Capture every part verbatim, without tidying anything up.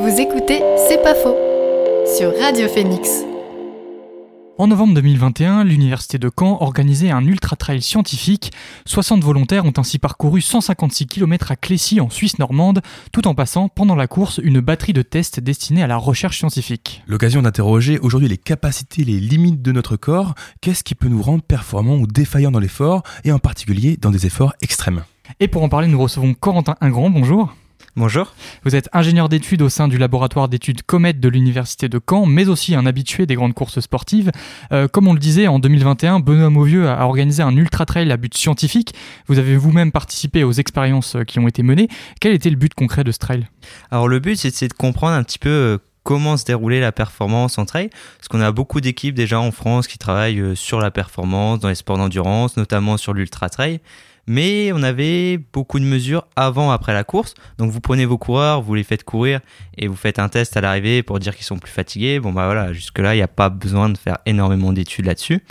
Vous écoutez C'est Pas Faux sur Radio Phénix. En novembre deux mille vingt et un, l'université de Caen organisait un ultra-trail scientifique. soixante volontaires ont ainsi parcouru cent cinquante-six kilomètres à Clécy, en Suisse normande, tout en passant, pendant la course, une batterie de tests destinés à la recherche scientifique. L'occasion d'interroger aujourd'hui les capacités, les limites de notre corps. Qu'est-ce qui peut nous rendre performants ou défaillants dans l'effort, et en particulier dans des efforts extrêmes? Et pour en parler, nous recevons Corentin Ingrand. Bonjour. Bonjour. Vous êtes ingénieur d'études au sein du laboratoire d'études Comet de l'université de Caen, mais aussi un habitué des grandes courses sportives. Euh, comme on le disait, en deux mille vingt et un, Benoît Mauvieux a organisé un ultra-trail à but scientifique. Vous avez vous-même participé aux expériences qui ont été menées. Quel était le but concret de ce trail ? Alors le but, c'est de comprendre un petit peu comment se déroulait la performance en trail, parce qu'on a beaucoup d'équipes déjà en France qui travaillent sur la performance, dans les sports d'endurance, notamment sur l'ultra-trail. Mais on avait beaucoup de mesures avant, après la course. Donc vous prenez vos coureurs, vous les faites courir et vous faites un test à l'arrivée pour dire qu'ils sont plus fatigués. Bon bah voilà, jusque-là, il n'y a pas besoin de faire énormément d'études là-dessus.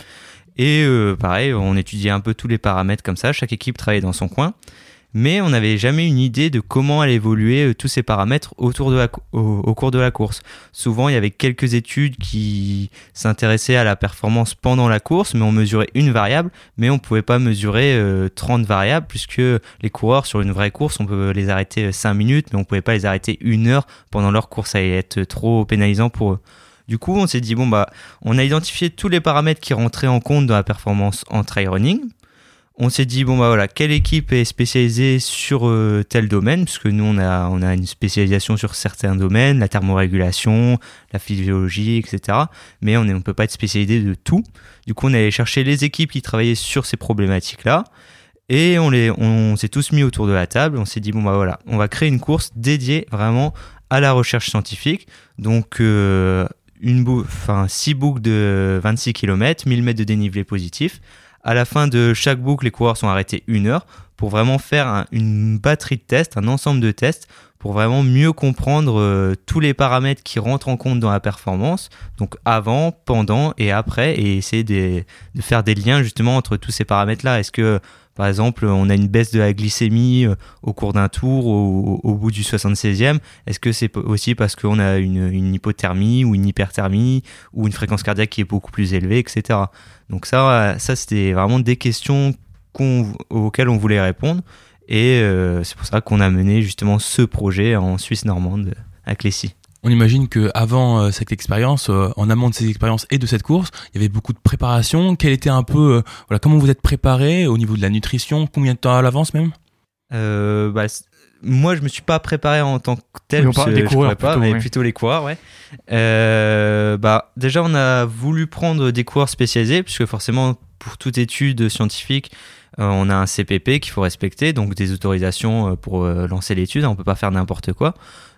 Et euh, pareil, on étudiait un peu tous les paramètres comme ça. Chaque équipe travaillait dans son coin. Mais on n'avait jamais une idée de comment allaient évoluer tous ces paramètres autour de la, au, au cours de la course. Souvent, il y avait quelques études qui s'intéressaient à la performance pendant la course, mais on mesurait une variable, mais on ne pouvait pas mesurer euh, trente variables, puisque les coureurs, sur une vraie course, on peut les arrêter cinq minutes, mais on ne pouvait pas les arrêter une heure pendant leur course. Ça allait être trop pénalisant pour eux. Du coup, on s'est dit, bon, bah, on a identifié tous les paramètres qui rentraient en compte dans la performance en trail running. On s'est dit, bon bah voilà, quelle équipe est spécialisée sur euh, tel domaine, puisque nous on a, on a une spécialisation sur certains domaines, la thermorégulation, la physiologie, et cetera. Mais on ne peut pas être spécialisé de tout. Du coup, on est allé chercher les équipes qui travaillaient sur ces problématiques-là, et on, les, on, on s'est tous mis autour de la table. On s'est dit, bon bah voilà, on va créer une course dédiée vraiment à la recherche scientifique. Donc, euh, une bou- enfin, six boucles de vingt-six kilomètres, mille mètres de dénivelé positif. À la fin de chaque boucle, les coureurs sont arrêtés une heure pour vraiment faire un, une batterie de tests, un ensemble de tests pour vraiment mieux comprendre euh, tous les paramètres qui rentrent en compte dans la performance, donc avant, pendant et après, et essayer de, de faire des liens justement entre tous ces paramètres-là. Est-ce que, par exemple, on a une baisse de la glycémie au cours d'un tour, au, au bout du soixante-seizième? Est-ce que c'est aussi parce qu'on a une, une hypothermie ou une hyperthermie ou une fréquence cardiaque qui est beaucoup plus élevée, et cetera. Donc ça, ça c'était vraiment des questions qu'on, auxquelles on voulait répondre. Et euh, c'est pour ça qu'on a mené justement ce projet en Suisse normande, à Clécy. On imagine qu'avant cette expérience, en amont de ces expériences et de cette course, il y avait beaucoup de préparation. Quel était un peu, voilà, comment vous êtes préparé au niveau de la nutrition? Combien de temps à l'avance même? euh, bah, Moi, je me suis pas préparé en tant que tel. On parle des coureurs, pas, plutôt, mais ouais. plutôt les coureurs, ouais. Euh, bah, déjà, on a voulu prendre des coureurs spécialisés, puisque forcément, pour toute étude scientifique, Euh, on a un C P P qu'il faut respecter, donc des autorisations euh, pour euh, lancer l'étude, on ne peut pas faire n'importe quoi.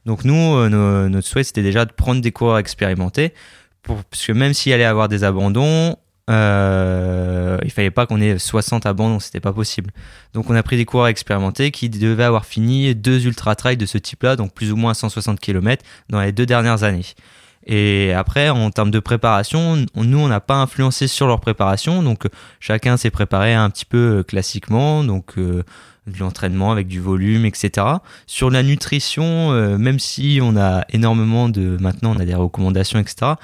Donc nous, euh, nos, notre souhait, c'était déjà de prendre des coureurs expérimentés, pour, parce que même s'il allait avoir des abandons, euh, il ne fallait pas qu'on ait soixante abandons, ce n'était pas possible. Donc on a pris des coureurs expérimentés qui devaient avoir fini deux ultra-trails de ce type-là, donc plus ou moins cent soixante kilomètres dans les deux dernières années. Et après, en termes de préparation, on, nous, on n'a pas influencé sur leur préparation. Donc, chacun s'est préparé un petit peu euh, classiquement, donc euh, de l'entraînement avec du volume, et cetera. Sur la nutrition, euh, même si on a énormément de... Maintenant, on a des recommandations, et cetera.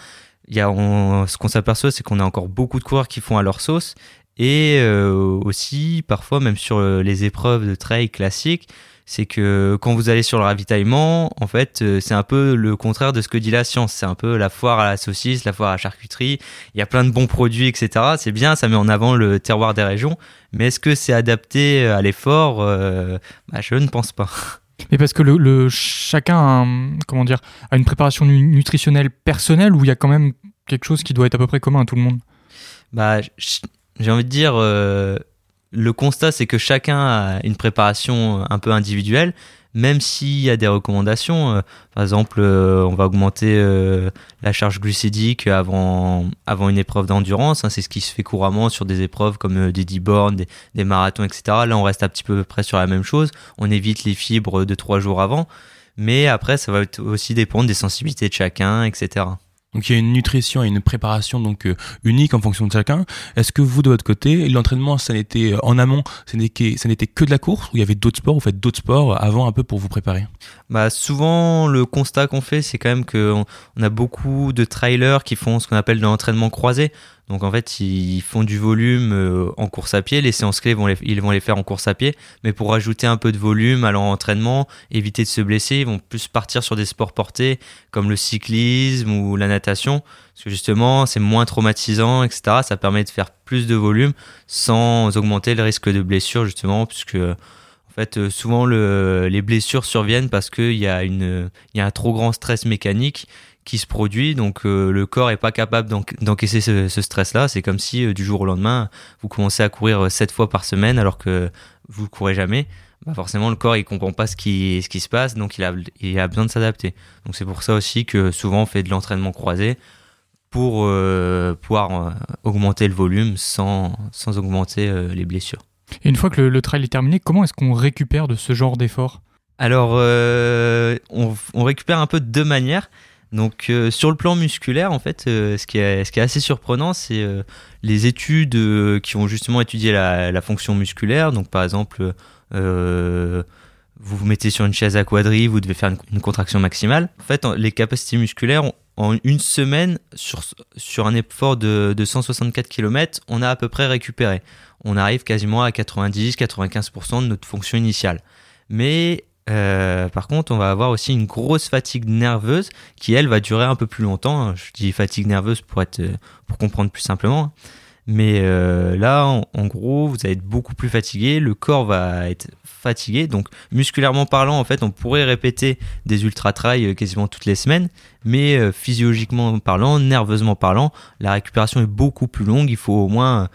Il y a, on, ce qu'on s'aperçoit, c'est qu'on a encore beaucoup de coureurs qui font à leur sauce. Et euh, aussi, parfois, même sur les épreuves de trail classiques, c'est que quand vous allez sur le ravitaillement, en fait, c'est un peu le contraire de ce que dit la science. C'est un peu la foire à la saucisse, la foire à la charcuterie. Il y a plein de bons produits, et cetera. C'est bien, ça met en avant le terroir des régions. Mais est-ce que c'est adapté à l'effort ? euh, bah, Je ne pense pas. Mais parce que le, le, chacun a, un, comment dire, a une préparation nutritionnelle personnelle, où il y a quand même quelque chose qui doit être à peu près commun à tout le monde. Bah, j'ai envie de dire... Euh, Le constat, c'est que chacun a une préparation un peu individuelle, même s'il y a des recommandations. Par exemple, on va augmenter la charge glucidique avant, avant une épreuve d'endurance. C'est ce qui se fait couramment sur des épreuves comme des dix bornes, des, des marathons, et cetera. Là, on reste à petit peu près sur la même chose. On évite les fibres de trois jours avant. Mais après, ça va aussi dépendre des sensibilités de chacun, et cetera. Donc il y a une nutrition et une préparation donc euh, unique en fonction de chacun. Est-ce que vous, de votre côté, l'entraînement, ça n'était euh, en amont, ça n'était, ça n'était que de la course, ou il y avait d'autres sports, vous faites d'autres sports avant un peu pour vous préparer? Bah souvent le constat qu'on fait, c'est quand même qu'on on a beaucoup de trailers qui font ce qu'on appelle de l'entraînement croisé. Donc en fait, ils font du volume euh, en course à pied. Les séances clés, vont les, ils vont les faire en course à pied. Mais pour ajouter un peu de volume à leur entraînement, éviter de se blesser, ils vont plus partir sur des sports portés comme le cyclisme ou la natation. Parce que justement, c'est moins traumatisant, et cetera. Ça permet de faire plus de volume sans augmenter le risque de blessure, justement, puisque en fait, souvent, le, les blessures surviennent parce qu'il y a une, il y a un trop grand stress mécanique qui se produit, donc euh, le corps est pas capable d'en- d'encaisser ce, ce stress-là. C'est comme si euh, du jour au lendemain, vous commencez à courir sept fois par semaine alors que vous ne courez jamais. Bah forcément, le corps il comprend pas ce qui ce qui se passe, donc il a il a besoin de s'adapter. Donc c'est pour ça aussi que souvent on fait de l'entraînement croisé pour euh, pouvoir euh, augmenter le volume sans sans augmenter euh, les blessures. Et une fois que le, le trail est terminé, comment est-ce qu'on récupère de ce genre d'effort? Alors euh, on, on récupère un peu de deux manières. Donc euh, sur le plan musculaire, en fait, euh, ce, qui est, ce qui est assez surprenant, c'est euh, les études euh, qui ont justement étudié la, la fonction musculaire. Donc par exemple, euh, vous vous mettez sur une chaise à quadrilles, vous devez faire une, une contraction maximale. En fait, en, les capacités musculaires, on, en une semaine, sur, sur un effort de, de cent soixante-quatre kilomètres, on a à peu près récupéré. On arrive quasiment à quatre-vingt-dix à quatre-vingt-quinze pour cent de notre fonction initiale. Mais... Euh, par contre, on va avoir aussi une grosse fatigue nerveuse qui, elle, va durer un peu plus longtemps. Je dis fatigue nerveuse pour être, pour comprendre plus simplement. Mais euh, là, en, en gros, vous allez être beaucoup plus fatigué. Le corps va être fatigué. Donc, musculairement parlant, en fait, on pourrait répéter des ultra-trails quasiment toutes les semaines. Mais euh, physiologiquement parlant, nerveusement parlant, la récupération est beaucoup plus longue. Il faut au moins...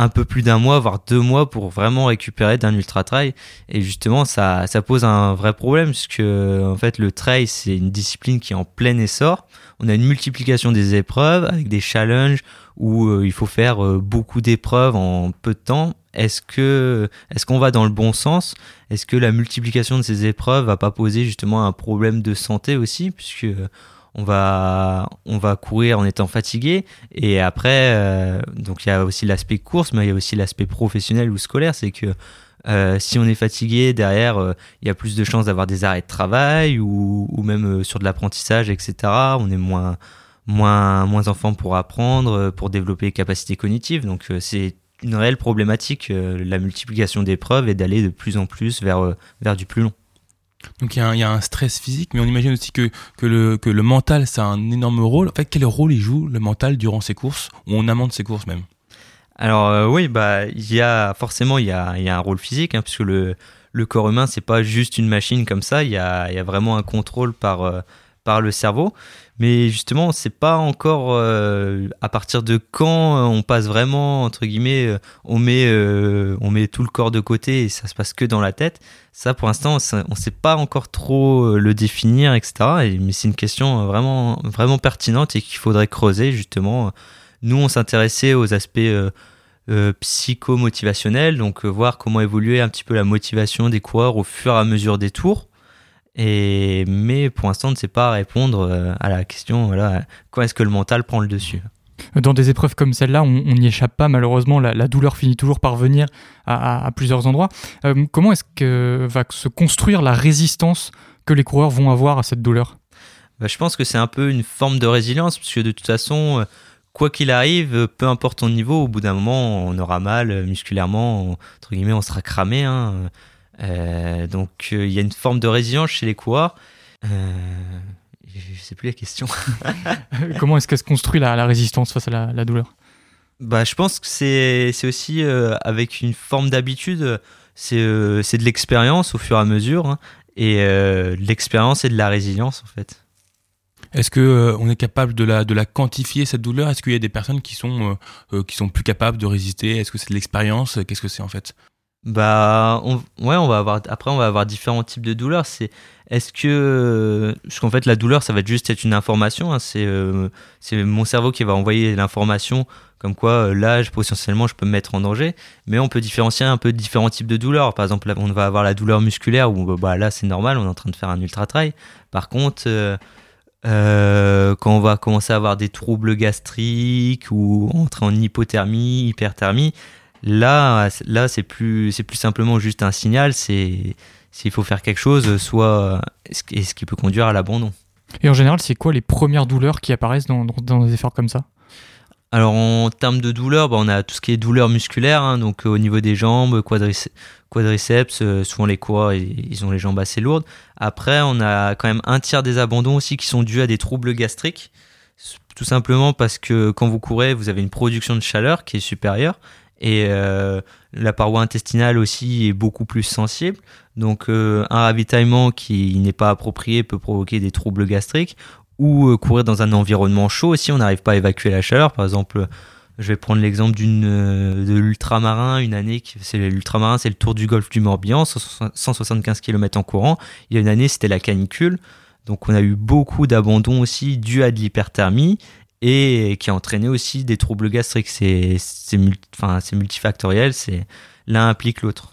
un peu plus d'un mois, voire deux mois pour vraiment récupérer d'un ultra-trail. Et justement, ça, ça pose un vrai problème puisque, en fait, le trail, c'est une discipline qui est en plein essor. On a une multiplication des épreuves avec des challenges où euh, il faut faire euh, beaucoup d'épreuves en peu de temps. Est-ce que, est-ce qu'on va dans le bon sens? Est-ce que la multiplication de ces épreuves va pas poser justement un problème de santé aussi puisque euh, On va, on va courir en étant fatigué et après, euh, donc il y a aussi l'aspect course, mais il y a aussi l'aspect professionnel ou scolaire, c'est que euh, si on est fatigué, derrière, il euh, y a plus de chances d'avoir des arrêts de travail ou, ou même euh, sur de l'apprentissage, et cetera. On est moins, moins, moins en forme pour apprendre, pour développer les capacités cognitives. Donc euh, c'est une réelle problématique, euh, la multiplication d'épreuves et d'aller de plus en plus vers, euh, vers du plus long. Donc il y, a un, il y a un stress physique, mais on imagine aussi que, que, le, que le mental, ça a un énorme rôle. En fait, quel rôle il joue le mental durant ces courses, ou en amont de ces courses même? Alors euh, oui, bah, il y a, forcément, il y a, il y a un rôle physique, hein, puisque le, le corps humain, c'est pas juste une machine comme ça, il y a, il y a vraiment un contrôle par, euh, par le cerveau. Mais justement, on ne sait pas encore euh, à partir de quand on passe vraiment, entre guillemets, on met, euh, on met tout le corps de côté et ça se passe que dans la tête. Ça, pour l'instant, on ne sait pas encore trop le définir, et cetera. Et, mais c'est une question vraiment, vraiment pertinente et qu'il faudrait creuser, justement. Nous, on s'intéressait aux aspects euh, euh, psychomotivationnels, donc euh, voir comment évoluer un petit peu la motivation des coureurs au fur et à mesure des tours. Et, mais pour l'instant, on ne sait pas répondre à la question, voilà, quand est-ce que le mental prend le dessus? Dans des épreuves comme celle-là, on n'y échappe pas, malheureusement, la, la douleur finit toujours par venir à, à, à plusieurs endroits. Euh, comment est-ce que va se construire la résistance que les coureurs vont avoir à cette douleur? Bah, je pense que c'est un peu une forme de résilience, puisque de toute façon, quoi qu'il arrive, peu importe ton niveau, au bout d'un moment, on aura mal musculairement, on, entre guillemets, on sera cramé, hein. Euh, donc il euh, y a une forme de résilience chez les coureurs. Euh, je ne sais plus la question. Comment est-ce qu'elle se construit la, la résistance face à la, la douleur? Bah, je pense que c'est, c'est aussi euh, avec une forme d'habitude, c'est, euh, c'est de l'expérience au fur et à mesure, hein, et euh, de l'expérience et de la résilience en fait. Est-ce que euh, on est capable de la de la quantifier cette douleur? Est-ce qu'il y a des personnes qui sont euh, euh, qui sont plus capables de résister? Est-ce que c'est de l'expérience? Qu'est-ce que c'est en fait? Bah, on, ouais, on va avoir, après, on va avoir différents types de douleurs. C'est, est-ce que, parce qu'en fait, la douleur, ça va juste être une information, hein, c'est, euh, c'est mon cerveau qui va envoyer l'information comme quoi, là, je, potentiellement, je peux me mettre en danger. Mais on peut différencier un peu différents types de douleurs. Par exemple, on va avoir la douleur musculaire où, bah, là, c'est normal, on est en train de faire un ultra-trail. Par contre, euh, euh, quand on va commencer à avoir des troubles gastriques ou entrer en hypothermie, hyperthermie, là, là c'est plus, c'est plus simplement juste un signal, c'est s'il faut faire quelque chose, soit et ce qui peut conduire à l'abandon. Et en général, c'est quoi les premières douleurs qui apparaissent dans, dans des efforts comme ça ? Alors, en termes de douleur, bah, on a tout ce qui est douleur musculaire, hein, donc euh, au niveau des jambes, quadrice- quadriceps, euh, souvent les quads, ils ont les jambes assez lourdes. Après, on a quand même un tiers des abandons aussi qui sont dus à des troubles gastriques, tout simplement parce que quand vous courez, vous avez une production de chaleur qui est supérieure et euh, la paroi intestinale aussi est beaucoup plus sensible. Donc, euh, un ravitaillement qui n'est pas approprié peut provoquer des troubles gastriques. Ou courir dans un environnement chaud aussi, on n'arrive pas à évacuer la chaleur. Par exemple, je vais prendre l'exemple d'une, de l'ultramarin, une année, qui, c'est l'ultramarin, c'est le tour du golfe du Morbihan, cent soixante-quinze kilomètres en courant. Il y a une année, c'était la canicule. Donc, on a eu beaucoup d'abandons aussi dû à de l'hyperthermie et qui a entraîné aussi des troubles gastriques. C'est, c'est, enfin, c'est multifactoriel, c'est, l'un implique l'autre.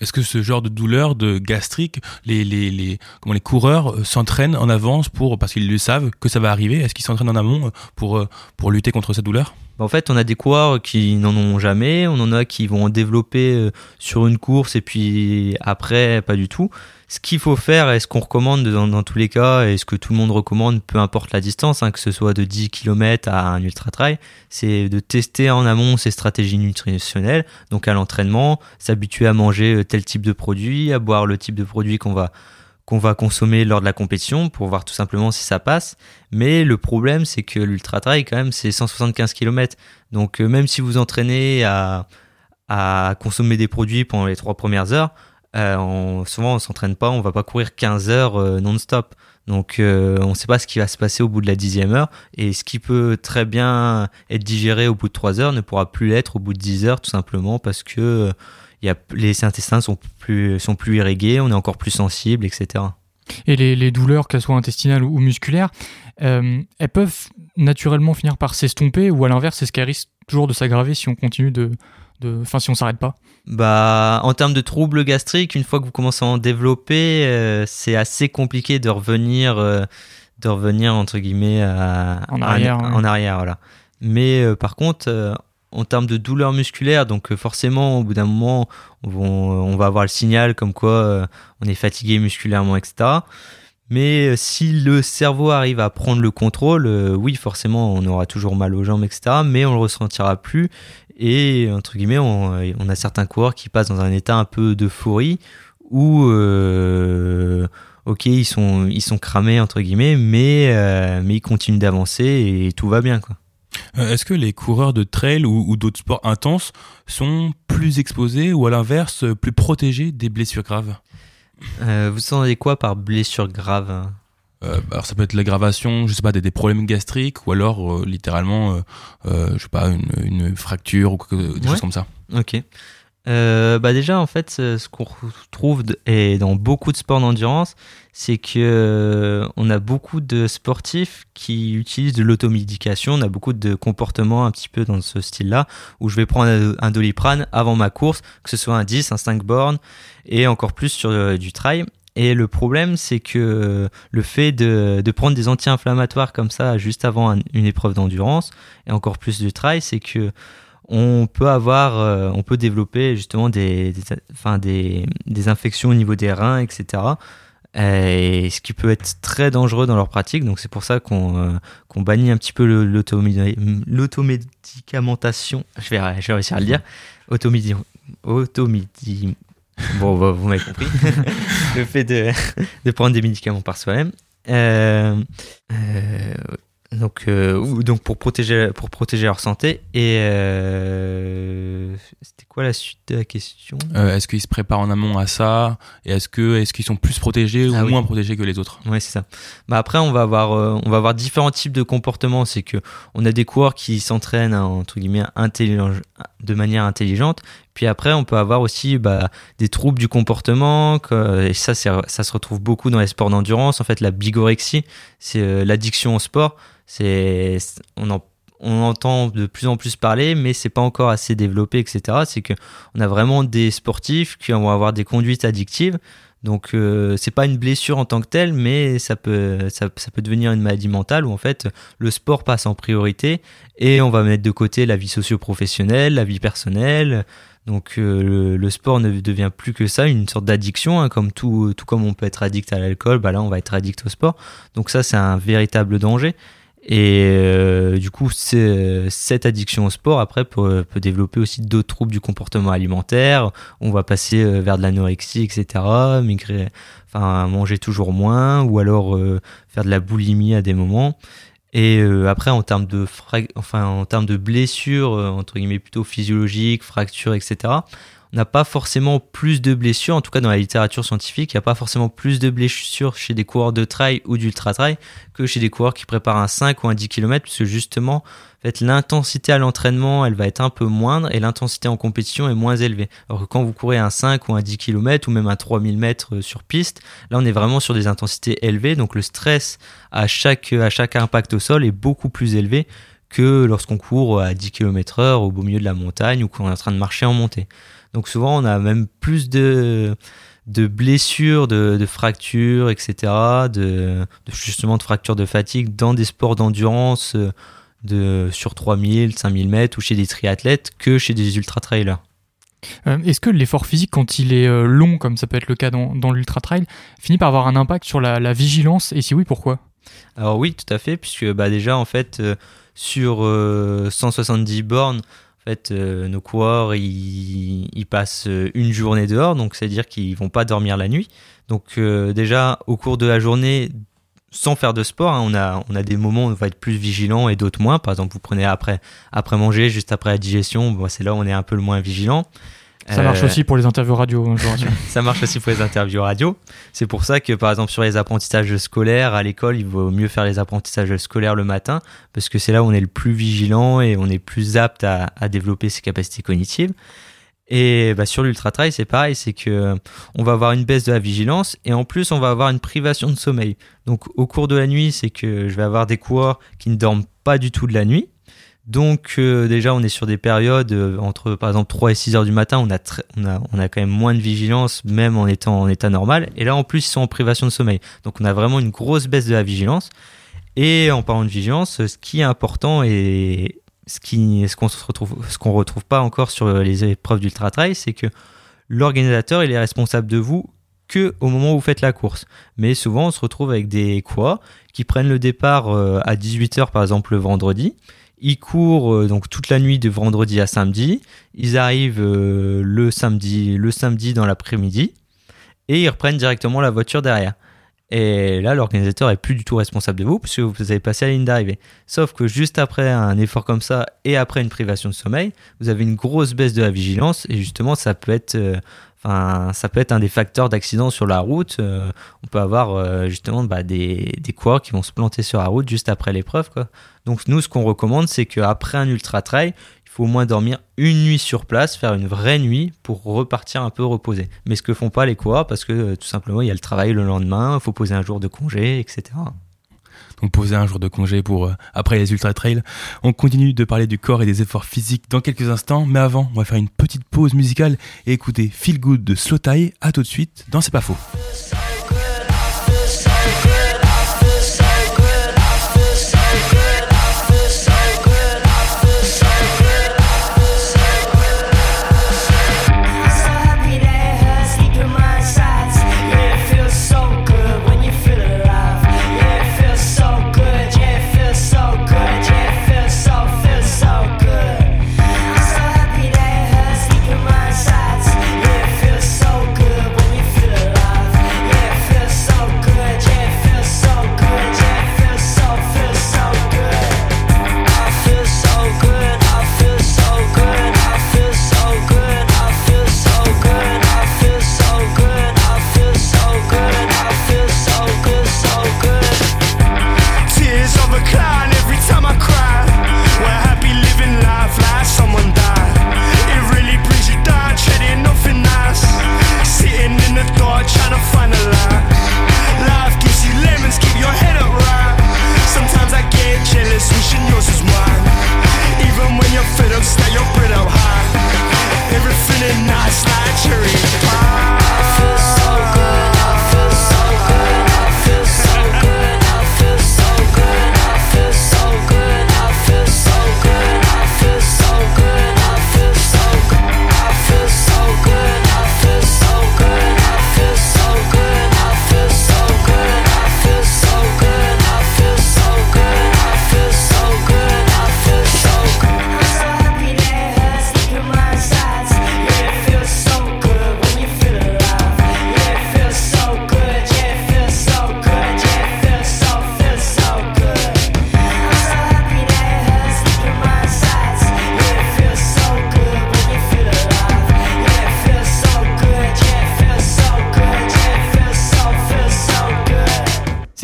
Est-ce que ce genre de douleur, de gastrique, les, les, les, comment les coureurs s'entraînent en avance pour, parce qu'ils le savent que ça va arriver? Est-ce qu'ils s'entraînent en amont pour, pour lutter contre cette douleur? En fait, on a des coureurs qui n'en ont jamais, on en a qui vont en développer sur une course et puis après, pas du tout. Ce qu'il faut faire et ce qu'on recommande dans, dans tous les cas et ce que tout le monde recommande, peu importe la distance, hein, que ce soit de dix kilomètres à un ultra-trail, c'est de tester en amont ses stratégies nutritionnelles, donc à l'entraînement, s'habituer à manger tel type de produit, à boire le type de produit qu'on va... qu'on va consommer lors de la compétition pour voir tout simplement si ça passe. Mais le problème, c'est que l'ultra-trail, quand même, c'est cent soixante-quinze kilomètres. Donc, euh, même si vous entraînez à, à consommer des produits pendant les trois premières heures, euh, on, souvent, on ne s'entraîne pas, on ne va pas courir quinze heures euh, non-stop. Donc, euh, on ne sait pas ce qui va se passer au bout de la dixième heure. Et ce qui peut très bien être digéré au bout de trois heures ne pourra plus l'être au bout de dix heures, tout simplement parce que... Euh, Il y a, les intestins sont plus, sont plus irrigués, on est encore plus sensible, et cetera. Et les, les douleurs, qu'elles soient intestinales ou musculaires, euh, elles peuvent naturellement finir par s'estomper ou à l'inverse, c'est ce qui risque toujours de s'aggraver si on continue de... Enfin, si on ne s'arrête pas. Bah, en termes de troubles gastriques, une fois que vous commencez à en développer, euh, c'est assez compliqué de revenir, euh, de revenir entre guillemets, à, en arrière. À, hein. En arrière, voilà. Mais euh, par contre... Euh, en termes de douleurs musculaires, donc forcément au bout d'un moment on va avoir le signal comme quoi on est fatigué musculairement, et cetera. Mais si le cerveau arrive à prendre le contrôle, oui forcément on aura toujours mal aux jambes, et cetera. Mais on le ressentira plus et entre guillemets on, on a certains coureurs qui passent dans un état un peu d'euphorie où euh, ok ils sont ils sont cramés entre guillemets, mais euh, mais ils continuent d'avancer et tout va bien quoi. Euh, est-ce que les coureurs de trail ou, ou d'autres sports intenses sont plus exposés ou à l'inverse plus protégés des blessures graves ? euh, Vous entendez quoi par blessure grave ? euh, Alors ça peut être l'aggravation, je sais pas, des, des problèmes gastriques ou alors euh, littéralement, euh, euh, je sais pas, une, une fracture ou quelque, des ouais. choses comme ça. Ok. Euh, bah déjà en fait, ce qu'on retrouve et dans beaucoup de sports d'endurance, c'est que on a beaucoup de sportifs qui utilisent de l'automédication. On a beaucoup de comportements un petit peu dans ce style-là, où je vais prendre un Doliprane avant ma course, que ce soit un dix, un cinq bornes, et encore plus sur du trail. Et le problème, c'est que le fait de, de prendre des anti-inflammatoires comme ça juste avant un, une épreuve d'endurance, et encore plus du trail, c'est que on peut avoir, euh, on peut développer justement des, des, enfin des, des infections au niveau des reins, et cetera. Et ce qui peut être très dangereux dans leur pratique. Donc c'est pour ça qu'on, euh, qu'on bannit un petit peu le, l'automé- l'automédicamentation. Je vais, je vais réussir à le dire. Automédi, automédi. Bon, bah, vous m'avez compris. Le fait de, de prendre des médicaments par soi-même. Euh, euh, Donc, euh, donc pour protéger pour protéger leur santé et euh, c'était quoi la suite de la question ? euh, Est-ce qu'ils se préparent en amont à ça et est-ce que est-ce qu'ils sont plus protégés ou ah, moins oui. protégés que les autres ? Oui, c'est ça. Bah après on va avoir euh, on va avoir différents types de comportements. C'est que on a des coureurs qui s'entraînent hein, entre guillemets intellig- de manière intelligente. Puis après, on peut avoir aussi bah, des troubles du comportement, que, et ça, c'est, ça se retrouve beaucoup dans les sports d'endurance. En fait, la bigorexie, c'est euh, l'addiction au sport. C'est, on, en, on entend de plus en plus parler, mais c'est pas encore assez développé, et cetera. C'est que on a vraiment des sportifs qui vont avoir des conduites addictives. Donc euh, c'est pas une blessure en tant que telle, mais ça peut ça, ça peut devenir une maladie mentale où en fait le sport passe en priorité et on va mettre de côté la vie socio-professionnelle, la vie personnelle. Donc euh, le, le sport ne devient plus que ça, une sorte d'addiction, hein, comme tout tout comme on peut être addict à l'alcool, bah là on va être addict au sport. Donc ça c'est un véritable danger. Et euh, du coup, c'est, cette addiction au sport, après, peut, peut développer aussi d'autres troubles du comportement alimentaire. On va passer vers de l'anorexie, et cetera, migrer, enfin, manger toujours moins, ou alors euh, faire de la boulimie à des moments. Et euh, après, en termes de, fra- enfin, en termes de blessures, euh, entre guillemets, plutôt physiologiques, fractures, et cetera, n'a pas forcément plus de blessures, en tout cas dans la littérature scientifique, il n'y a pas forcément plus de blessures chez des coureurs de trail ou d'ultra-trail que chez des coureurs qui préparent un cinq ou un dix kilomètres, parce que justement, en fait, l'intensité à l'entraînement, elle va être un peu moindre et l'intensité en compétition est moins élevée. Alors que quand vous courez un cinq ou un dix kilomètres ou même un trois mille mètres sur piste, là on est vraiment sur des intensités élevées, donc le stress à chaque, à chaque impact au sol est beaucoup plus élevé que lorsqu'on court à dix kilomètres heure au beau milieu de la montagne ou qu'on est en train de marcher en montée. Donc souvent, on a même plus de, de blessures, de, de fractures, et cetera, de, de, justement de fractures de fatigue dans des sports d'endurance de, sur trois mille, cinq mille mètres ou chez des triathlètes que chez des ultra-trailers. Euh, est-ce que l'effort physique, quand il est long, comme ça peut être le cas dans, dans l'ultra-trail, finit par avoir un impact sur la, la vigilance? Et si oui, pourquoi? Alors oui, tout à fait, puisque bah, déjà, en fait, euh, sur euh, cent soixante-dix bornes, en fait, euh, nos coureurs, ils, ils passent une journée dehors, donc c'est-à-dire qu'ils vont pas dormir la nuit. Donc euh, déjà, au cours de la journée, sans faire de sport, hein, on a, on a des moments où on va être plus vigilant et d'autres moins. Par exemple, vous prenez après, après manger, juste après la digestion, bon, c'est là où on est un peu le moins vigilant. Ça marche euh... aussi pour les interviews radio. Ça marche aussi pour les interviews radio. C'est pour ça que, par exemple, sur les apprentissages scolaires à l'école, il vaut mieux faire les apprentissages scolaires le matin parce que c'est là où on est le plus vigilant et on est plus apte à, à développer ses capacités cognitives. Et bah, sur l'ultra-trail, c'est pareil, c'est que on va avoir une baisse de la vigilance et en plus, on va avoir une privation de sommeil. Donc, au cours de la nuit, c'est que je vais avoir des coureurs qui ne dorment pas du tout de la nuit. Donc euh, déjà on est sur des périodes euh, entre par exemple trois et six heures du matin, on a, tr- on, a, on a quand même moins de vigilance même en étant en état normal, et là en plus ils sont en privation de sommeil, donc on a vraiment une grosse baisse de la vigilance. Et en parlant de vigilance, ce qui est important et ce, qui, ce qu'on se retrouve, ce qu'on retrouve pas encore sur les épreuves d'ultra trail, c'est que l'organisateur il est responsable de vous que au moment où vous faites la course. Mais souvent on se retrouve avec des quoi qui prennent le départ euh, à dix-huit heures par exemple le vendredi. Ils courent euh, donc toute la nuit de vendredi à samedi. Ils arrivent euh, le samedi, le samedi dans l'après-midi et ils reprennent directement la voiture derrière. Et là, l'organisateur est plus du tout responsable de vous puisque vous avez passé la ligne d'arrivée. Sauf que juste après un effort comme ça et après une privation de sommeil, vous avez une grosse baisse de la vigilance et justement, ça peut être, euh, enfin, ça peut être un des facteurs d'accident sur la route. Euh, on peut avoir euh, justement bah, des, des coureurs qui vont se planter sur la route juste après l'épreuve, quoi. Donc nous, ce qu'on recommande, c'est qu'après un ultra-trail, il faut au moins dormir une nuit sur place, faire une vraie nuit pour repartir un peu reposer. Mais ce que font pas les coureurs, parce que tout simplement, il y a le travail le lendemain, il faut poser un jour de congé, et cetera. Donc poser un jour de congé pour euh, après les ultra-trails. On continue de parler du corps et des efforts physiques dans quelques instants, mais avant, on va faire une petite pause musicale et écouter Feel Good de Slowthai. À tout de suite dans C'est Pas Faux.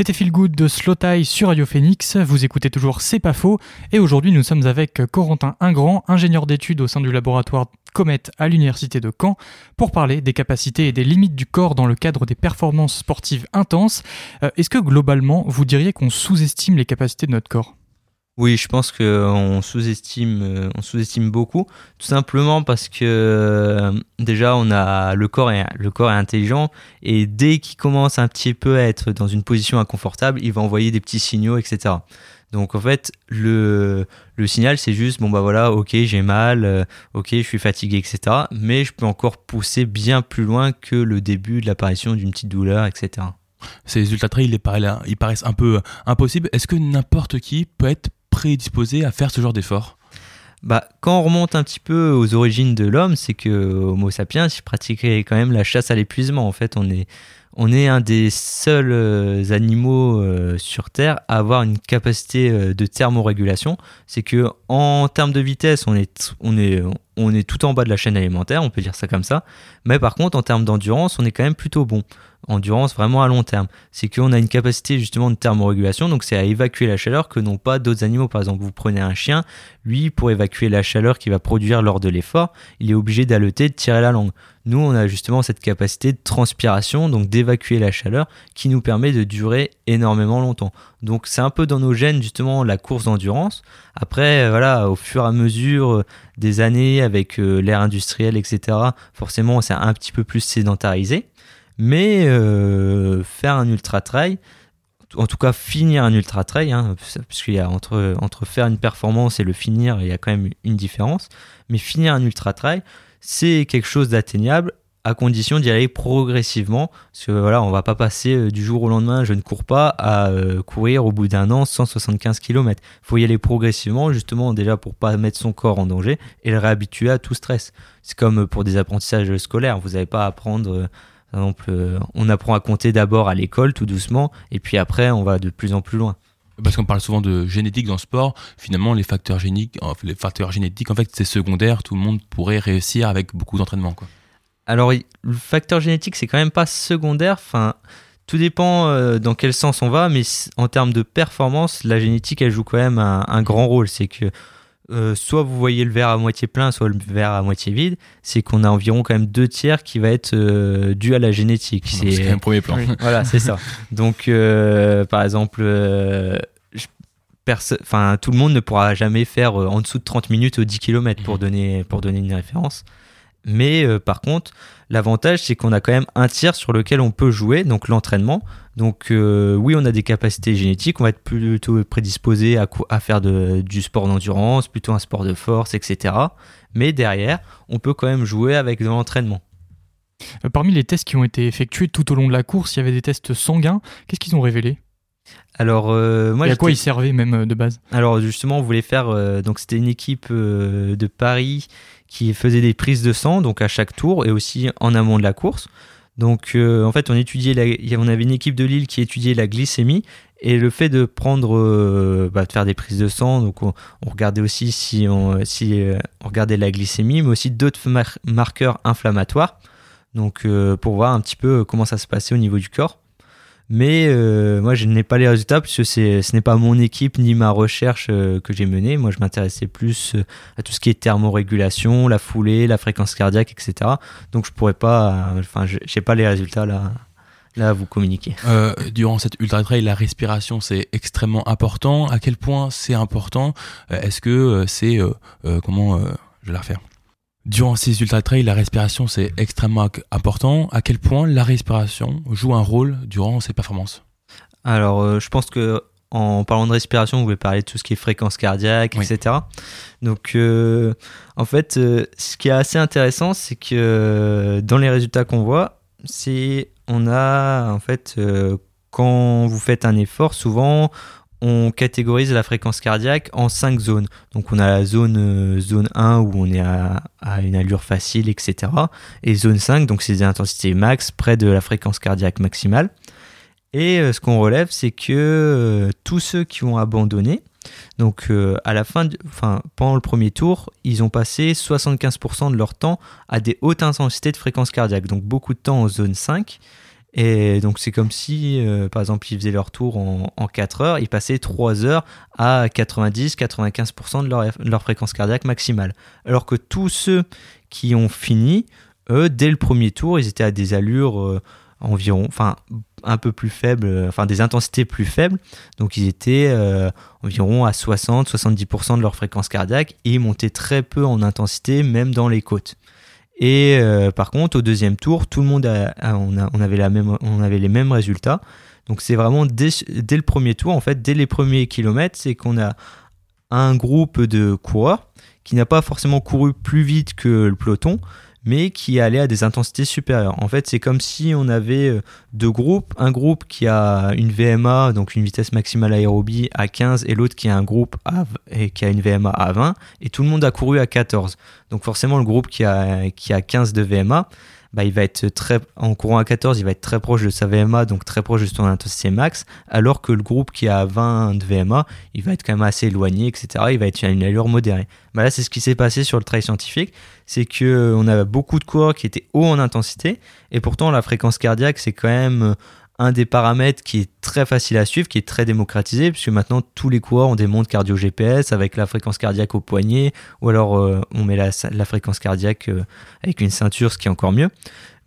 C'était Feel Good de Slowthai sur Radio Phénix. Vous écoutez toujours C'est Pas Faux. Et aujourd'hui, nous sommes avec Corentin Ingrand, ingénieur d'études au sein du laboratoire Comet à l'université de Caen, pour parler des capacités et des limites du corps dans le cadre des performances sportives intenses. Euh, est-ce que globalement, vous diriez qu'on sous-estime les capacités de notre corps ? Oui, je pense qu'on sous-estime, on sous-estime beaucoup, tout simplement parce que déjà on a le corps est le corps est intelligent, et dès qu'il commence un petit peu à être dans une position inconfortable, il va envoyer des petits signaux, et cetera. Donc en fait le le signal c'est juste bon bah voilà, ok j'ai mal, ok je suis fatigué, et cetera. Mais je peux encore pousser bien plus loin que le début de l'apparition d'une petite douleur, et cetera. Ces résultats très ils paraissent un peu impossibles. Est-ce que n'importe qui peut être prédisposé à faire ce genre d'effort ? Bah, quand on remonte un petit peu aux origines de l'homme, c'est que Homo sapiens pratiquait quand même la chasse à l'épuisement. En fait, on est, on est un des seuls animaux euh, sur Terre à avoir une capacité de thermorégulation. C'est que en termes de vitesse, on est, on est, on est tout en bas de la chaîne alimentaire, on peut dire ça comme ça. Mais par contre, en termes d'endurance, on est quand même plutôt bon. Endurance vraiment à long terme, c'est qu'on a une capacité justement de thermorégulation, donc c'est à évacuer la chaleur que n'ont pas d'autres animaux. Par exemple, vous prenez un chien, lui pour évacuer la chaleur qu'il va produire lors de l'effort, il est obligé d'haleter, de tirer la langue. Nous, on a justement cette capacité de transpiration, donc d'évacuer la chaleur, qui nous permet de durer énormément longtemps. Donc c'est un peu dans nos gènes justement la course d'endurance. Après voilà, au fur et à mesure des années avec euh, l'ère industrielle, et cetera, forcément c'est un petit peu plus sédentarisé. Mais euh, faire un ultra-trail, en tout cas finir un ultra-trail, hein, puisqu'il y a entre, entre faire une performance et le finir, il y a quand même une différence. Mais finir un ultra-trail, c'est quelque chose d'atteignable à condition d'y aller progressivement. Parce que voilà, on ne va pas passer du jour au lendemain, je ne cours pas, à euh, courir au bout d'un an cent soixante-quinze kilomètres. Il faut y aller progressivement, justement, déjà pour ne pas mettre son corps en danger et le réhabituer à tout stress. C'est comme pour des apprentissages scolaires, vous n'allez pas à apprendre... Euh, Par exemple, on apprend à compter d'abord à l'école, tout doucement, et puis après, on va de plus en plus loin. Parce qu'on parle souvent de génétique dans le sport. Finalement, les facteurs géniques, les facteurs génétiques, en fait, c'est secondaire. Tout le monde pourrait réussir avec beaucoup d'entraînement, quoi. Alors, le facteur génétique, c'est quand même pas secondaire. Enfin, tout dépend dans quel sens on va, mais en termes de performance, la génétique, elle joue quand même un, un grand rôle. C'est que Euh, soit vous voyez le verre à moitié plein, soit le verre à moitié vide, c'est qu'on a environ quand même deux tiers qui va être euh, dû à la génétique. C'est, c'est quand même premier plan. Oui. Voilà, c'est ça. Donc, euh, par exemple, euh, je perce... enfin, tout le monde ne pourra jamais faire euh, en dessous de trente minutes aux dix kilomètres pour, mmh. donner, pour donner une référence. Mais euh, par contre, l'avantage, c'est qu'on a quand même un tiers sur lequel on peut jouer, donc l'entraînement. Donc euh, oui, on a des capacités génétiques, on va être plutôt prédisposé à, co- à faire de, du sport d'endurance, plutôt un sport de force, et cetera. Mais derrière, on peut quand même jouer avec de l'entraînement. Parmi les tests qui ont été effectués tout au long de la course, il y avait des tests sanguins. Qu'est-ce qu'ils ont révélé ? Alors, euh, moi, et à j'étais... quoi ils servaient même de base ? Alors justement, on voulait faire... Euh, donc c'était une équipe euh, de Paris... qui faisait des prises de sang donc à chaque tour et aussi en amont de la course. Donc euh, en fait on étudiait la, on avait une équipe de Lille qui étudiait la glycémie et le fait de prendre euh, bah, de faire des prises de sang. Donc on, on regardait aussi si on si euh, on regardait la glycémie, mais aussi d'autres mar- marqueurs inflammatoires. Donc euh, pour voir un petit peu comment ça se passait au niveau du corps. Mais euh, moi je n'ai pas les résultats puisque c'est, ce n'est pas mon équipe ni ma recherche euh, que j'ai menée. Moi je m'intéressais plus euh, à tout ce qui est thermorégulation, la foulée, la fréquence cardiaque, etc. Donc je pourrais pas, enfin euh, je j'ai pas les résultats là là à vous communiquer. Euh, durant cette ultra trail, la respiration c'est extrêmement important. À quel point c'est important? euh, est-ce que euh, c'est euh, euh, comment euh, je vais la refaire. Durant ces ultra-trails, la respiration, c'est extrêmement important. À quel point la respiration joue un rôle durant ces performances ? Alors, euh, je pense que en parlant de respiration, vous pouvez parler de tout ce qui est fréquence cardiaque, oui. et cetera. Donc, euh, en fait, euh, ce qui est assez intéressant, c'est que euh, dans les résultats qu'on voit, c'est on a, en fait, euh, quand vous faites un effort, souvent... on catégorise la fréquence cardiaque en cinq zones. Donc on a la zone, euh, zone un où on est à, à une allure facile, et cetera. Et zone cinq, donc c'est des intensités max, près de la fréquence cardiaque maximale. Et euh, ce qu'on relève, c'est que euh, tous ceux qui ont abandonné, donc euh, à la fin, de, enfin, pendant le premier tour, ils ont passé soixante-quinze pour cent de leur temps à des hautes intensités de fréquence cardiaque. Donc beaucoup de temps en zone cinq. Et donc, c'est comme si, euh, par exemple, ils faisaient leur tour en, en quatre heures, ils passaient trois heures à quatre-vingt-dix à quatre-vingt-quinze pour cent de leur, de leur fréquence cardiaque maximale. Alors que tous ceux qui ont fini, eux, dès le premier tour, ils étaient à des allures euh, environ, enfin, un peu plus faibles, enfin, des intensités plus faibles. Donc, ils étaient euh, environ à soixante à soixante-dix pour cent de leur fréquence cardiaque et ils montaient très peu en intensité, même dans les côtes. Et euh, par contre, au deuxième tour, tout le monde a, a, on, a, on, avait la même, on avait les mêmes résultats. Donc c'est vraiment dès, dès le premier tour, en fait, dès les premiers kilomètres, c'est qu'on a un groupe de coureurs qui n'a pas forcément couru plus vite que le peloton, mais qui allait à des intensités supérieures. En fait, c'est comme si on avait deux groupes, un groupe qui a une V M A, donc une vitesse maximale aérobie à quinze, et l'autre qui a un groupe à, et qui a une V M A à vingt, et tout le monde a couru à quatorze. Donc forcément, le groupe qui a, qui a quinze de V M A, bah, il va être très, en courant à quatorze, il va être très proche de sa V M A, donc très proche de son intensité max, alors que le groupe qui a vingt de V M A, il va être quand même assez éloigné, et cetera. Il va être à une allure modérée. Bah là, c'est ce qui s'est passé sur le trail scientifique, c'est qu'on avait beaucoup de coureurs qui étaient hauts en intensité, et pourtant la fréquence cardiaque, c'est quand même un des paramètres qui est très facile à suivre, qui est très démocratisé, puisque maintenant tous les coureurs ont des montres cardio-G P S avec la fréquence cardiaque au poignet, ou alors euh, on met la, la fréquence cardiaque euh, avec une ceinture, ce qui est encore mieux.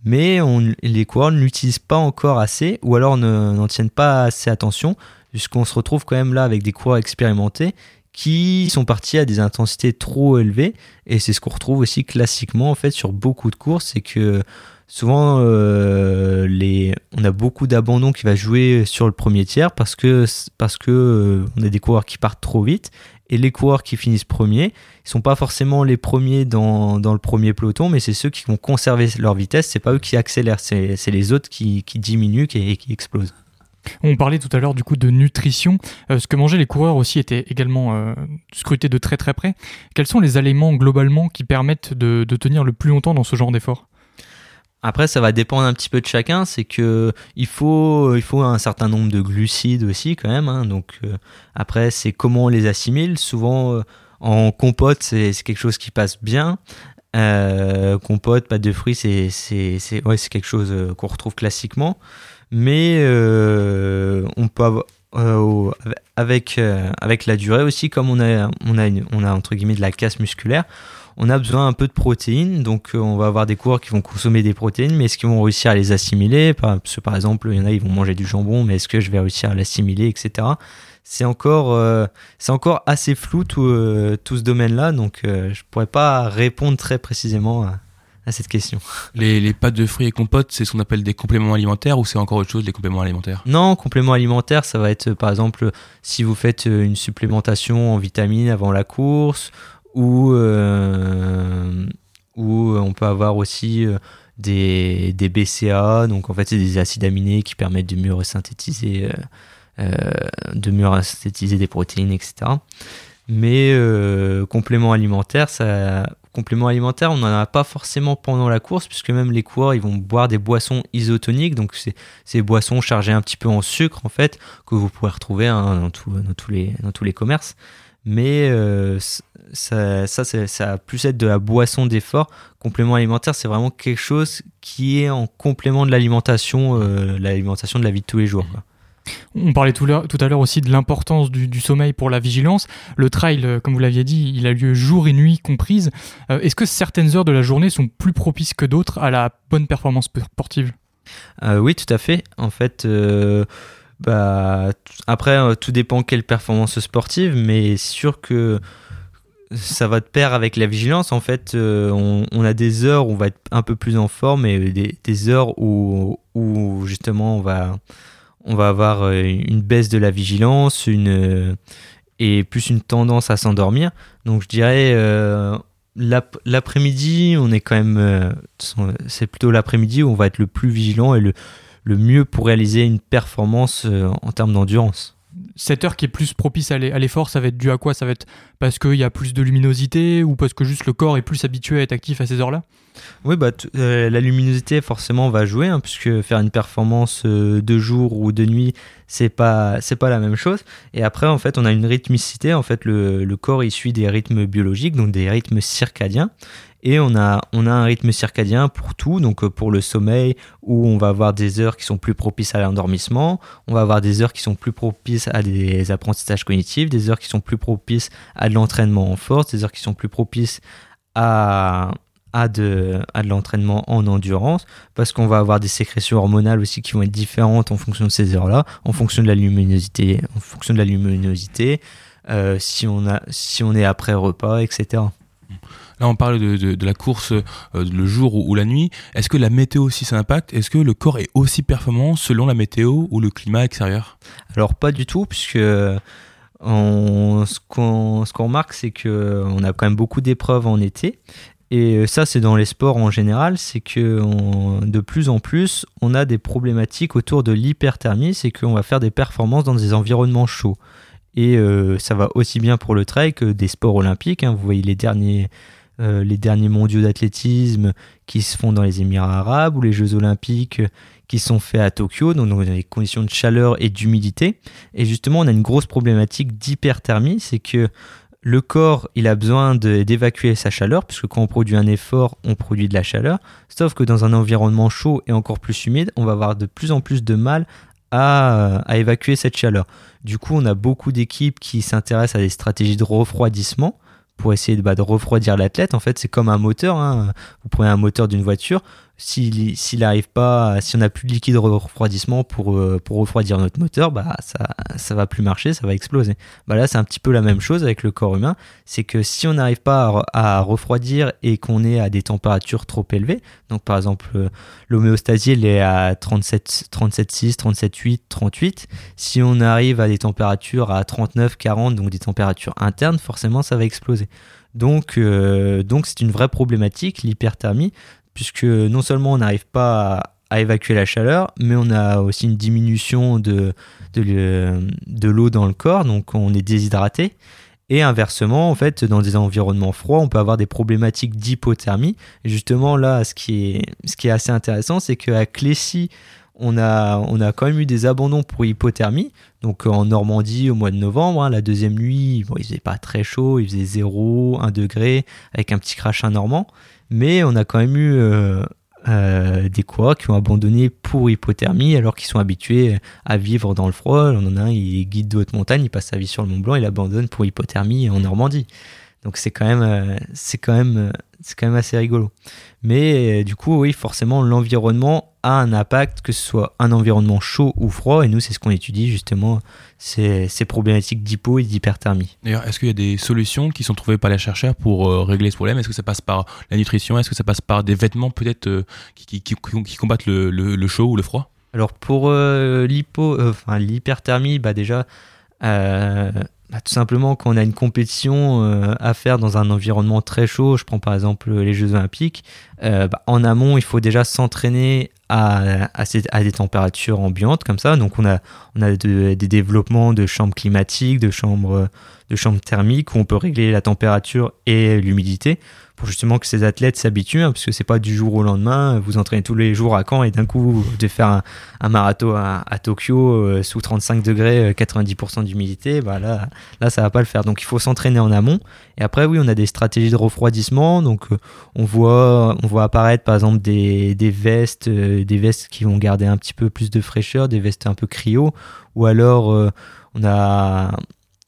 Mais on, les coureurs ne l'utilisent pas encore assez, ou alors ne, n'en tiennent pas assez attention, puisqu'on se retrouve quand même là avec des coureurs expérimentés qui sont partis à des intensités trop élevées, et c'est ce qu'on retrouve aussi classiquement en fait sur beaucoup de courses, c'est que souvent euh, les, on a beaucoup d'abandon qui va jouer sur le premier tiers parce que parce que euh, on a des coureurs qui partent trop vite, et les coureurs qui finissent premiers, ils sont pas forcément les premiers dans dans le premier peloton, mais c'est ceux qui vont conserver leur vitesse, c'est pas eux qui accélèrent, c'est c'est les autres qui qui diminuent et qui explosent. On parlait tout à l'heure du coup de nutrition. Euh, ce que mangeaient les coureurs aussi était également euh, scruté de très très près. Quels sont les aliments globalement qui permettent de, de tenir le plus longtemps dans ce genre d'effort ? Après, ça va dépendre un petit peu de chacun. C'est que il faut il faut un certain nombre de glucides aussi quand même. Hein. Donc euh, après, c'est comment on les assimile. Souvent euh, en compote, c'est, c'est quelque chose qui passe bien. Euh, compote, pâte de fruits, c'est c'est c'est ouais, c'est quelque chose qu'on retrouve classiquement. Mais euh, on peut avoir, euh, avec euh, avec la durée aussi, comme on a on a une, on a entre guillemets de la casse musculaire, on a besoin un peu de protéines, donc euh, on va avoir des coureurs qui vont consommer des protéines, mais est-ce qu'ils vont réussir à les assimiler? Parce que par exemple, il y en a, ils vont manger du jambon, mais est-ce que je vais réussir à l'assimiler, et cetera. C'est encore euh, c'est encore assez flou tout euh, tout ce domaine-là, donc euh, je pourrais pas répondre très précisément à à cette question. Les, les pâtes de fruits et compotes, c'est ce qu'on appelle des compléments alimentaires, ou c'est encore autre chose, les compléments alimentaires ? Non, compléments alimentaires, ça va être par exemple si vous faites une supplémentation en vitamines avant la course, ou euh, ou on peut avoir aussi des, des B C A A, donc en fait c'est des acides aminés qui permettent de mieux synthétiser, euh, de mieux synthétiser des protéines, et cetera. Mais euh, compléments alimentaires, ça... compléments alimentaires, on n'en a pas forcément pendant la course, puisque même les coureurs, ils vont boire des boissons isotoniques, donc c'est ces boissons chargées un petit peu en sucre, en fait, que vous pouvez retrouver hein, dans, tout, dans, tous les, dans tous les commerces. Mais euh, ça, ça, ça, ça va plus être de la boisson d'effort. Complément alimentaire, c'est vraiment quelque chose qui est en complément de l'alimentation, euh, l'alimentation de la vie de tous les jours, quoi. On parlait tout, tout à l'heure aussi de l'importance du, du sommeil pour la vigilance. Le trail, comme vous l'aviez dit, il a lieu jour et nuit comprises. Euh, est-ce que certaines heures de la journée sont plus propices que d'autres à la bonne performance sportive ? euh, Oui, tout à fait. En fait, euh, bah, t- après, euh, tout dépend quelle performance sportive, mais c'est sûr que ça va de pair avec la vigilance. En fait, euh, on, on a des heures où on va être un peu plus en forme et des, des heures où, où justement on va... on va avoir une baisse de la vigilance une, et plus une tendance à s'endormir. Donc je dirais euh, l'ap- l'après-midi, on est quand même, euh, c'est plutôt l'après-midi où on va être le plus vigilant et le, le mieux pour réaliser une performance euh, en termes d'endurance. Cette heure qui est plus propice à l'effort, ça va être dû à quoi ? Ça va être parce qu'il y a plus de luminosité ou parce que juste le corps est plus habitué à être actif à ces heures-là ? Oui, bah, t- euh, la luminosité forcément va jouer, hein, puisque faire une performance euh, de jour ou de nuit, c'est pas, c'est pas la même chose. Et après, en fait, on a une rythmicité. En fait, le, le corps il suit des rythmes biologiques, donc des rythmes circadiens. Et on a, on a un rythme circadien pour tout, donc pour le sommeil, où on va avoir des heures qui sont plus propices à l'endormissement, on va avoir des heures qui sont plus propices à des apprentissages cognitifs, des heures qui sont plus propices à de l'entraînement en force, des heures qui sont plus propices à, à, de, à de l'entraînement en endurance, parce qu'on va avoir des sécrétions hormonales aussi qui vont être différentes en fonction de ces heures-là, en fonction de la luminosité, en fonction de la luminosité euh, si, on a, si on est après repas, et cetera. Là, on parle de, de, de la course euh, le jour ou, ou la nuit. Est-ce que la météo aussi, ça impacte ? Est-ce que le corps est aussi performant selon la météo ou le climat extérieur ? Alors, pas du tout, puisque on, ce, qu'on, ce qu'on remarque, c'est qu'on a quand même beaucoup d'épreuves en été. Et ça, c'est dans les sports en général, c'est que on, de plus en plus, on a des problématiques autour de l'hyperthermie, c'est qu'on va faire des performances dans des environnements chauds. Et euh, ça va aussi bien pour le trail que des sports olympiques, hein. Vous voyez les derniers... Euh, les derniers mondiaux d'athlétisme qui se font dans les Émirats arabes ou les Jeux olympiques qui sont faits à Tokyo, donc dans des conditions de chaleur et d'humidité. Et justement, on a une grosse problématique d'hyperthermie, c'est que le corps, il a besoin de, d'évacuer sa chaleur, puisque quand on produit un effort, on produit de la chaleur. Sauf que dans un environnement chaud et encore plus humide, on va avoir de plus en plus de mal à, à évacuer cette chaleur. Du coup, on a beaucoup d'équipes qui s'intéressent à des stratégies de refroidissement, pour essayer de, bah, de refroidir l'athlète. En fait, c'est comme un moteur, hein. Vous prenez un moteur d'une voiture, s'il, s'il arrive pas, si on n'a plus de liquide de refroidissement pour, euh, pour refroidir notre moteur, bah, ça ça va plus marcher, ça va exploser. Bah, là, c'est un petit peu la même chose avec le corps humain, c'est que si on n'arrive pas à, à refroidir et qu'on est à des températures trop élevées, donc par exemple, euh, l'homéostasie, elle est à trente-sept, trente-sept virgule six, trente-sept virgule huit, trente-huit. Si on arrive à des températures à trente-neuf, quarante, donc des températures internes, forcément, ça va exploser. Donc, euh, donc c'est une vraie problématique, l'hyperthermie, puisque non seulement on n'arrive pas à, à évacuer la chaleur, mais on a aussi une diminution de, de, le, de l'eau dans le corps, donc on est déshydraté. Et inversement, en fait, dans des environnements froids, on peut avoir des problématiques d'hypothermie. Et justement, là, ce qui est, ce qui est assez intéressant, c'est qu'à Clécy, on a, on a quand même eu des abandons pour hypothermie. Donc en Normandie, au mois de novembre, hein, la deuxième nuit, bon, il faisait pas très chaud, il faisait zéro, un degré, avec un petit crachin normand. Mais on a quand même eu euh, euh, des coureurs qui ont abandonné pour hypothermie alors qu'ils sont habitués à vivre dans le froid. On en a un, il est guide de haute montagne, il passe sa vie sur le Mont Blanc, il abandonne pour hypothermie en Normandie. Donc c'est quand même, euh, c'est quand même, c'est quand même assez rigolo. Mais euh, du coup, oui, forcément, l'environnement a un impact, que ce soit un environnement chaud ou froid. Et nous, c'est ce qu'on étudie justement, ces, ces problématiques d'hypo et d'hyperthermie. D'ailleurs, est-ce qu'il y a des solutions qui sont trouvées par les chercheurs pour euh, régler ce problème ? Est-ce que ça passe par la nutrition ? Est-ce que ça passe par des vêtements peut-être euh, qui, qui, qui, qui combattent le, le, le chaud ou le froid ? Alors pour euh, l'hypo, euh, enfin, l'hyperthermie, bah déjà... Euh, Bah, tout simplement, quand on a une compétition euh, à faire dans un environnement très chaud, je prends par exemple les Jeux Olympiques, euh, bah, en amont, il faut déjà s'entraîner à, à, ces, à des températures ambiantes comme ça. Donc, on a, on a de, des développements de chambres climatiques, de chambres, de chambres thermiques où on peut régler la température et l'humidité pour justement que ces athlètes s'habituent, hein, parce que c'est pas du jour au lendemain, vous entraînez tous les jours à Caen et d'un coup, vous devez faire un, un marathon à, à Tokyo euh, sous trente-cinq degrés, euh, quatre-vingt-dix pour cent d'humidité, bah là, là, ça va pas le faire. Donc, il faut s'entraîner en amont. Et après, oui, on a des stratégies de refroidissement. Donc, euh, on voit, on voit apparaître, par exemple, des, des vestes, euh, des vestes qui vont garder un petit peu plus de fraîcheur, des vestes un peu cryo, ou alors, euh, on a...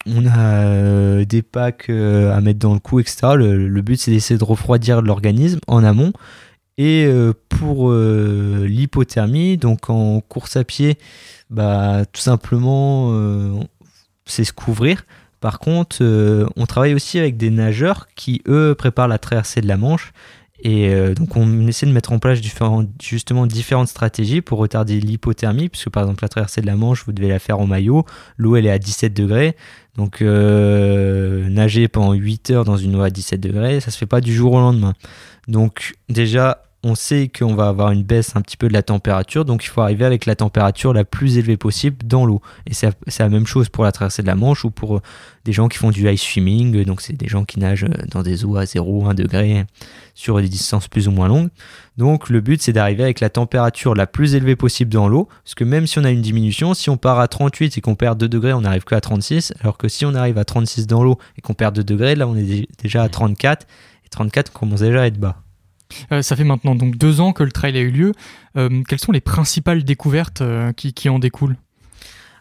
On a euh, des packs euh, à mettre dans le cou, et cetera. Le, le but, c'est d'essayer de refroidir l'organisme en amont. Et euh, pour euh, l'hypothermie, donc en course à pied, bah, tout simplement, euh, c'est se couvrir. Par contre, euh, on travaille aussi avec des nageurs qui, eux, préparent la traversée de la Manche. Et euh, donc, on essaie de mettre en place différentes, justement différentes stratégies pour retarder l'hypothermie, puisque par exemple, la traversée de la Manche, vous devez la faire en maillot. L'eau, elle est à dix-sept degrés. Donc, euh, nager pendant huit heures dans une eau à dix-sept degrés, ça se fait pas du jour au lendemain. Donc, déjà, on sait qu'on va avoir une baisse un petit peu de la température. Donc, il faut arriver avec la température la plus élevée possible dans l'eau. Et c'est, c'est la même chose pour la traversée de la Manche ou pour des gens qui font du ice swimming. Donc, c'est des gens qui nagent dans des eaux à zéro, un degré sur des distances plus ou moins longues. Donc, le but, c'est d'arriver avec la température la plus élevée possible dans l'eau. Parce que même si on a une diminution, si on part à trente-huit et qu'on perd deux degrés, on n'arrive qu'à trente-six. Alors que si on arrive à trente-six dans l'eau et qu'on perd deux degrés, là, on est déjà à trente-quatre. trente-quatre commence déjà à être bas. Euh, ça fait maintenant donc deux ans que le trail a eu lieu. Euh, quelles sont les principales découvertes euh, qui, qui en découlent ?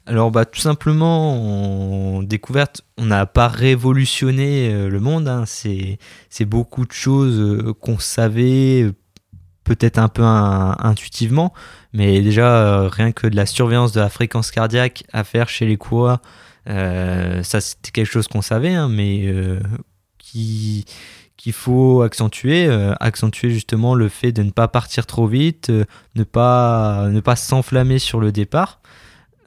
Alors bah, tout simplement, en découverte, on n'a pas révolutionné euh, le monde. Hein. C'est, c'est beaucoup de choses euh, qu'on savait euh, peut-être un peu un, intuitivement, mais déjà euh, rien que de la surveillance de la fréquence cardiaque à faire chez les coureurs, euh, ça c'était quelque chose qu'on savait, hein, mais euh, qui... qu'il faut accentuer, euh, accentuer justement le fait de ne pas partir trop vite, euh, ne pas, ne pas s'enflammer sur le départ.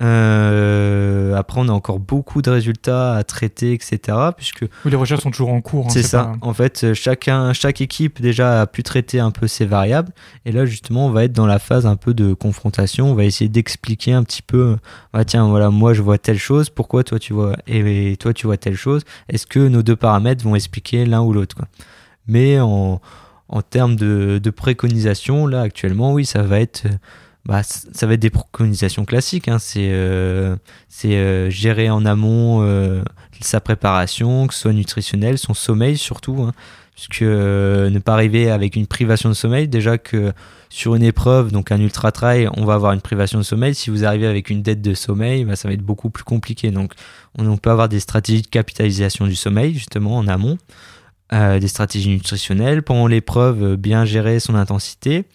Euh, après, on a encore beaucoup de résultats à traiter, et cetera. Puisque, oui, les recherches sont toujours en cours. Hein, c'est, c'est ça. Pas... En fait, chacun, chaque équipe déjà a pu traiter un peu ses variables. Et là, justement, on va être dans la phase un peu de confrontation. On va essayer d'expliquer un petit peu, ah, tiens, voilà, moi, je vois telle chose. Pourquoi toi, tu vois, et, et toi, tu vois telle chose. Est-ce que nos deux paramètres vont expliquer l'un ou l'autre, quoi. Mais en, en termes de, de préconisation, là, actuellement, oui, ça va être... Bah, ça va être des préconisations classiques, hein. C'est, euh, c'est euh, gérer en amont euh, sa préparation, que ce soit nutritionnelle, son sommeil surtout, hein. Puisque euh, ne pas arriver avec une privation de sommeil, déjà que sur une épreuve, donc un ultra-trail, on va avoir une privation de sommeil. Si vous arrivez avec une dette de sommeil, bah, ça va être beaucoup plus compliqué. Donc on, on peut avoir des stratégies de capitalisation du sommeil, justement, en amont. Euh, des stratégies nutritionnelles. Pendant l'épreuve, bien gérer son intensité.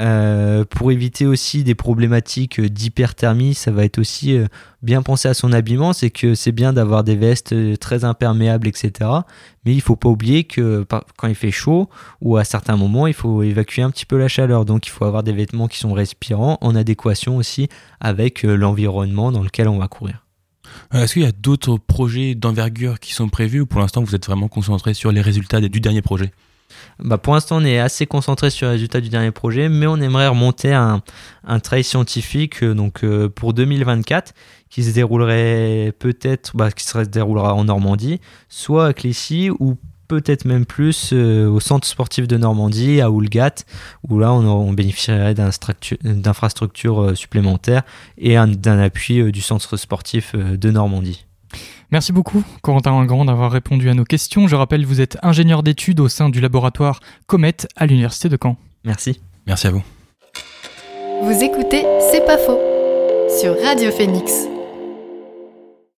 Euh, pour éviter aussi des problématiques d'hyperthermie, ça va être aussi euh, bien penser à son habillement. C'est que c'est bien d'avoir des vestes très imperméables, et cetera. Mais il ne faut pas oublier que par, quand il fait chaud ou à certains moments, il faut évacuer un petit peu la chaleur. Donc il faut avoir des vêtements qui sont respirants, en adéquation aussi avec euh, l'environnement dans lequel on va courir. Euh, est-ce qu'il y a d'autres projets d'envergure qui sont prévus ou pour l'instant vous êtes vraiment concentré sur les résultats du dernier projet ? Bah pour l'instant, on est assez concentré sur les résultats du dernier projet, mais on aimerait remonter un, un trail scientifique euh, donc, euh, pour deux mille vingt-quatre qui se déroulerait peut-être, bah, qui se déroulera en Normandie, soit à Clécy ou peut-être même plus euh, au Centre sportif de Normandie, à Houlgate, où là on, on bénéficierait d'un structu- d'infrastructures euh, supplémentaires et un, d'un appui euh, du Centre sportif euh, de Normandie. Merci beaucoup, Corentin Ingrand, d'avoir répondu à nos questions. Je rappelle, vous êtes ingénieur d'études au sein du laboratoire Comet à l'Université de Caen. Merci. Merci à vous. Vous écoutez C'est Pas Faux sur Radio Phénix.